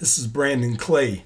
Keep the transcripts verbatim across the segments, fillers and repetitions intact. This is Brandon Clay,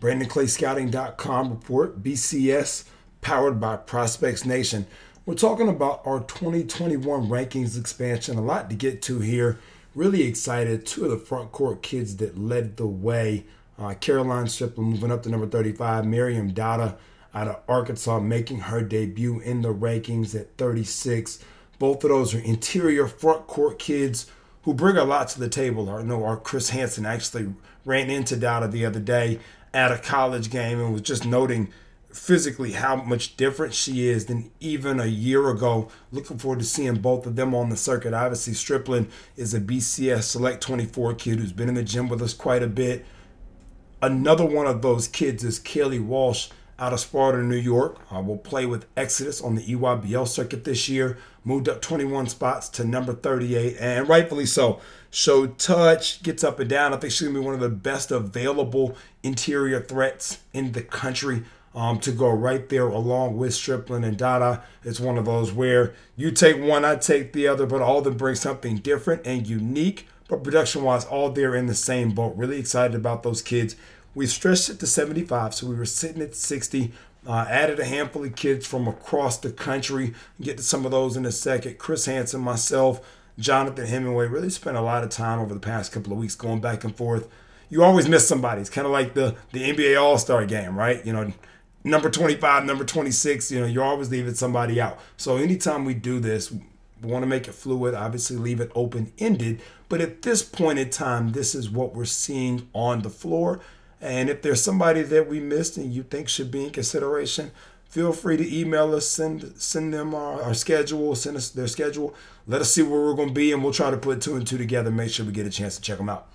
Brandon Clay Scouting dot com report, B C S, powered by Prospects Nation. We're talking about our twenty twenty-one rankings expansion. A lot to get to here. Really excited. Two of the front court kids that led the way. Uh, Caroline Striplin moving up to number thirty-five. Miriam Dada out of Arkansas making her debut in the rankings at thirty-six. Both of those are interior front court kids who bring a lot to the table. I know our Chris Hansen actually ran into Dada the other day at a college game and was just noting physically how much different she is than even a year ago. Looking forward to seeing both of them on the circuit. Obviously, Striplin is a B C S Select twenty-four kid who's been in the gym with us quite a bit. Another one of those kids is Kaylee Walsh out of Sparta, New York. Uh, will play with Exodus on the E Y B L circuit this year. Moved up twenty-one spots to number thirty-eight, and rightfully so. Showed touch, gets up and down. I think she's going to be one of the best available interior threats in the country. Um, to go right there along with Striplin and Dada. It's one of those where you take one, I take the other, but all of them bring something different and unique. But production-wise, all they're in the same boat. Really excited about those kids. We stretched it to seventy-five, so we were sitting at sixty. Uh, added a handful of kids from across the country. Get to some of those in a second. Chris Hansen, myself, Jonathan Hemingway really spent a lot of time over the past couple of weeks going back and forth. You always miss somebody. It's kind of like the, the N B A All-Star game, right? You know, number twenty-five, number twenty-six, you know, you're always leaving somebody out. So anytime we do this, we want to make it fluid, obviously leave it open-ended. But at this point in time, this is what we're seeing on the floor. And if there's somebody that we missed and you think should be in consideration, feel free to email us, send send them our, our schedule, send us their schedule. Let us see where we're going to be, and we'll try to put two and two together, make sure we get a chance to check them out.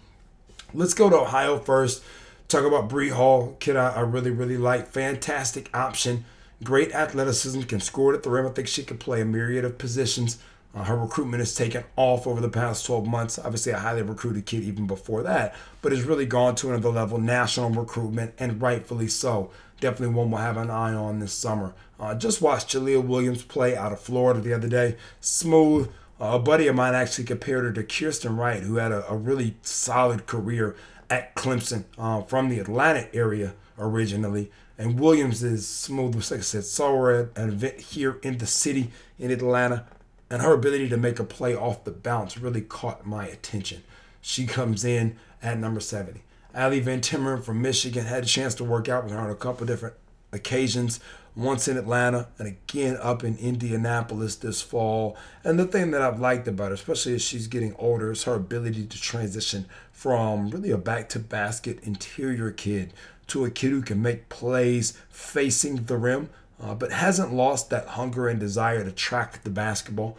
Let's go to Ohio first. Talk about Bree Hall, kid I, I really, really like. Fantastic option. Great athleticism, can score at the rim. I think she can play a myriad of positions. Uh, her recruitment has taken off over the past twelve months. Obviously, a highly recruited kid even before that, but has really gone to another level, national recruitment, and rightfully so. Definitely one we'll have an eye on this summer. Uh, just watched Jaleel Williams play out of Florida the other day. Smooth. Uh, a buddy of mine actually compared her to Kirsten Wright, who had a, a really solid career at Clemson, uh, from the Atlanta area originally. And Williams is smooth. Like I said, saw her at an event here in the city in Atlanta. And her ability to make a play off the bounce really caught my attention. She comes in at number seventy. Allie Van Timmeren from Michigan, had a chance to work out with her on a couple different occasions, once in Atlanta and again up in Indianapolis this fall. And the thing that I've liked about her, especially as she's getting older, is her ability to transition from really a back-to-basket interior kid to a kid who can make plays facing the rim, uh, but hasn't lost that hunger and desire to track the basketball.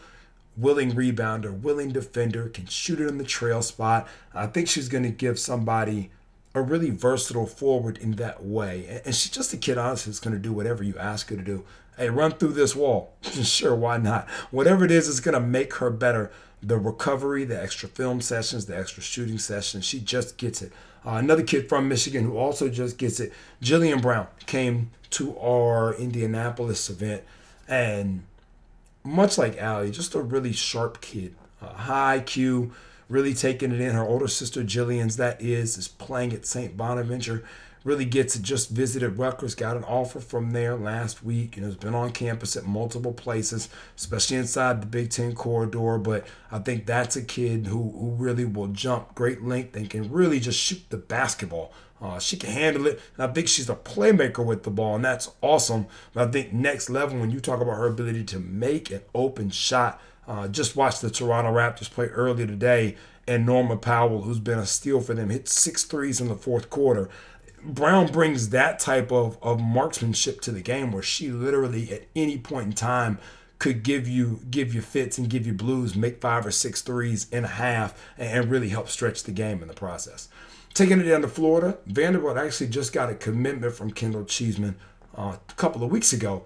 Willing rebounder, willing defender, can shoot it in the trail spot. I think she's going to give somebody a really versatile forward in that way. And she's just a kid, honestly, that's going to do whatever you ask her to do. Hey, run through this wall. Sure, why not? Whatever it is, it's going to make her better. The recovery, the extra film sessions, the extra shooting sessions, she just gets it. Uh, another kid from Michigan who also just gets it, Jillian Brown, came to our Indianapolis event. And much like Allie, just a really sharp kid, uh, high I Q, really taking it in. Her older sister, Jillian's, that is, is playing at Saint Bonaventure. Really gets it. Just visited Rutgers. Got an offer from there last week. You know, has been on campus at multiple places, especially inside the Big Ten corridor. But I think that's a kid who, who really will jump great length and can really just shoot the basketball. Uh, she can handle it. And I think she's a playmaker with the ball, and that's awesome. But I think next level, when you talk about her ability to make an open shot. Uh, just watched the Toronto Raptors play earlier today, and Norman Powell, who's been a steal for them, hit six threes in the fourth quarter. Brown brings that type of, of marksmanship to the game, where she literally at any point in time could give you give you fits and give you blues, make five or six threes in a half, and really help stretch the game in the process. Taking it down to Florida, Vanderbilt actually just got a commitment from Kendall Cheesman uh, a couple of weeks ago.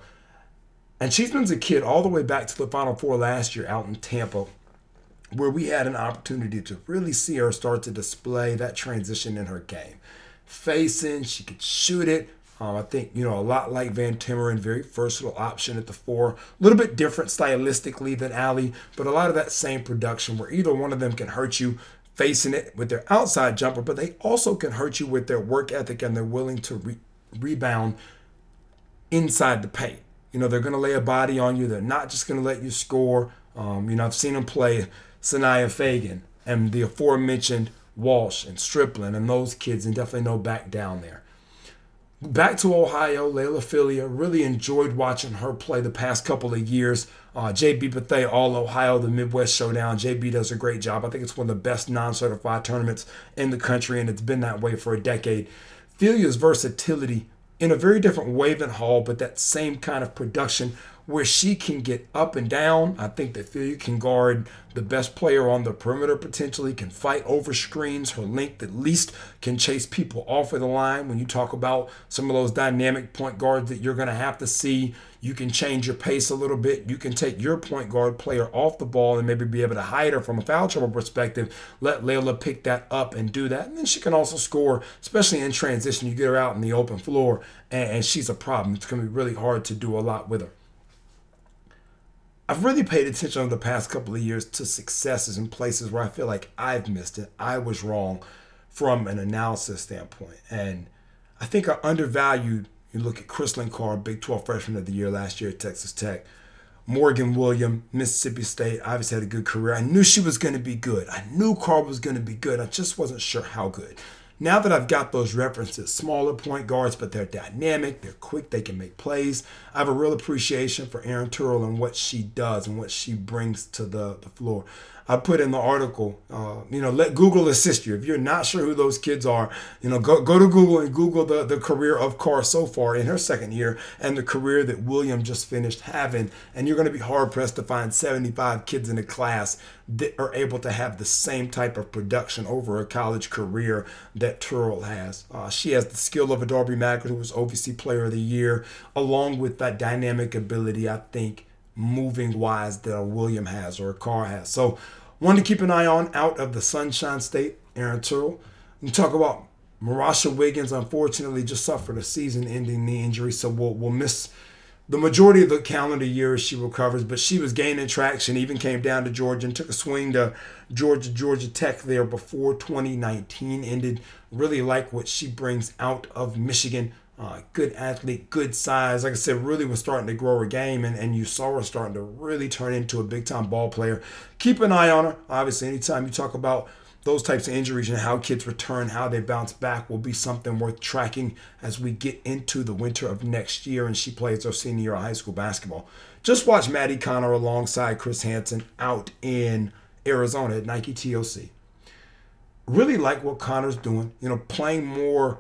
And Cheesman's a kid all the way back to the Final Four last year out in Tampa, where we had an opportunity to really see her start to display that transition in her game. Facing, she could shoot it. Um, I think, you know, a lot like Van Timmeren, very versatile option at the four. A little bit different stylistically than Allie, but a lot of that same production where either one of them can hurt you. facing it with their outside jumper, but they also can hurt you with their work ethic and they're willing to re- rebound inside the paint. You know, they're going to lay a body on you. They're not just going to let you score. Um, you know, I've seen them play Saniya Fagan and the aforementioned Walsh and Striplin and those kids, and definitely no back down there. Back to Ohio, Layla Philia, really enjoyed watching her play the past couple of years. Uh, J B Pathay, All-Ohio, the Midwest Showdown. J B does a great job. I think it's one of the best non-certified tournaments in the country, and it's been that way for a decade. Philia's versatility in a very different way than Hall, but that same kind of production where she can get up and down. I think that Philia can guard the best player on the perimeter potentially, can fight over screens. Her length at least can chase people off of the line. When you talk about some of those dynamic point guards that you're going to have to see, you can change your pace a little bit. You can take your point guard player off the ball and maybe be able to hide her from a foul trouble perspective. Let Layla pick that up and do that. And then she can also score, especially in transition. You get her out in the open floor, and she's a problem. It's going to be really hard to do a lot with her. I've really paid attention over the past couple of years to successes in places where I feel like I've missed it. I was wrong from an analysis standpoint. And I think I undervalued, you look at Krislyn Carr, Big twelve Freshman of the Year last year at Texas Tech. Morgan William, Mississippi State, obviously had a good career. I knew she was going to be good. I knew Carr was going to be good. I just wasn't sure how good. Now that I've got those references, smaller point guards, but they're dynamic, they're quick, they can make plays. I have a real appreciation for Erin Turrell and what she does and what she brings to the, the floor. I put in the article, uh, you know, let Google assist you. If you're not sure who those kids are, you know, go go to Google and Google the, the career of Carr so far in her second year and the career that William just finished having. And you're going to be hard-pressed to find seventy-five kids in a class that are able to have the same type of production over a college career that Turrell has. Uh, she has the skill of a Darby Maggard, who was O V C Player of the Year, along with that dynamic ability, I think, moving-wise that a William has or a Carr has. So one to keep an eye on out of the Sunshine State, Erin Turrell. We talk about Marasha Wiggins, unfortunately, just suffered a season-ending knee injury, so we'll, we'll miss the majority of the calendar year as she recovers, but she was gaining traction, even came down to Georgia and took a swing to Georgia, Georgia Tech there before twenty nineteen ended. Really like what she brings out of Michigan. Uh, good athlete, good size. Like I said, really was starting to grow her game, and, and you saw her starting to really turn into a big-time ball player. Keep an eye on her. Obviously, anytime you talk about those types of injuries and how kids return, how they bounce back will be something worth tracking as we get into the winter of next year, and she plays her senior year of high school basketball. Just watch Maddie Connor alongside Chris Hansen out in Arizona at Nike T O C. Really like what Connor's doing, you know, playing more,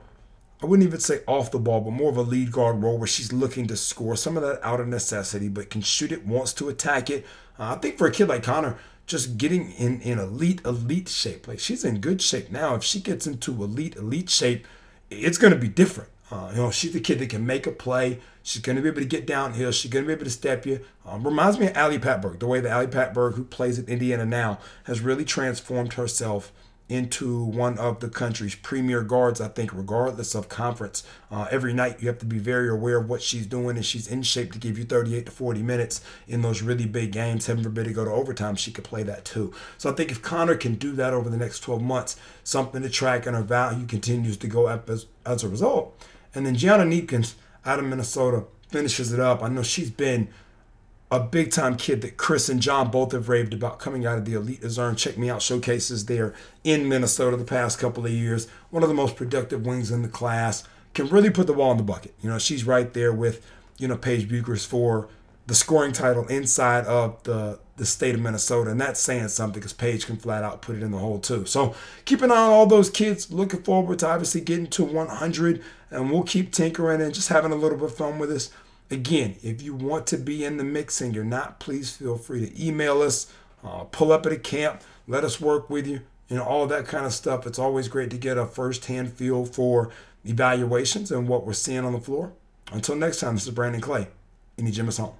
I wouldn't even say off the ball, but more of a lead guard role where she's looking to score some of that out of necessity, but can shoot it, wants to attack it. Uh, I think for a kid like Connor, just getting in, in elite, elite shape. Like, she's in good shape now. If she gets into elite, elite shape, it's going to be different. Uh, you know, she's the kid that can make a play. She's going to be able to get downhill. She's going to be able to step you. Um, reminds me of Allie Patberg, the way that Allie Patberg, who plays at Indiana now, has really transformed herself into one of the country's premier guards, I think, regardless of conference. Uh, every night you have to be very aware of what she's doing, and she's in shape to give you thirty-eight to forty minutes in those really big games. Heaven forbid to go to overtime, she could play that too. So I think if Connor can do that over the next twelve months, something to track, and her value continues to go up as, as a result. And then Gianna Neekins out of Minnesota finishes it up. I know she's been a big-time kid that Chris and John both have raved about coming out of the Elite Azern Check Me Out showcases there in Minnesota the past couple of years. One of the most productive wings in the class. Can really put the ball in the bucket. You know, she's right there with, you know, Paige Buchers for the scoring title inside of the, the state of Minnesota. And that's saying something because Paige can flat out put it in the hole too. So keep an eye on all those kids. Looking forward to obviously getting to one hundred. And we'll keep tinkering and just having a little bit of fun with this. Again, if you want to be in the mix and you're not, please feel free to email us, uh, pull up at a camp, let us work with you, you know, all that kind of stuff. It's always great to get a first-hand feel for evaluations and what we're seeing on the floor. Until next time, this is Brandon Clay, and the gym is home.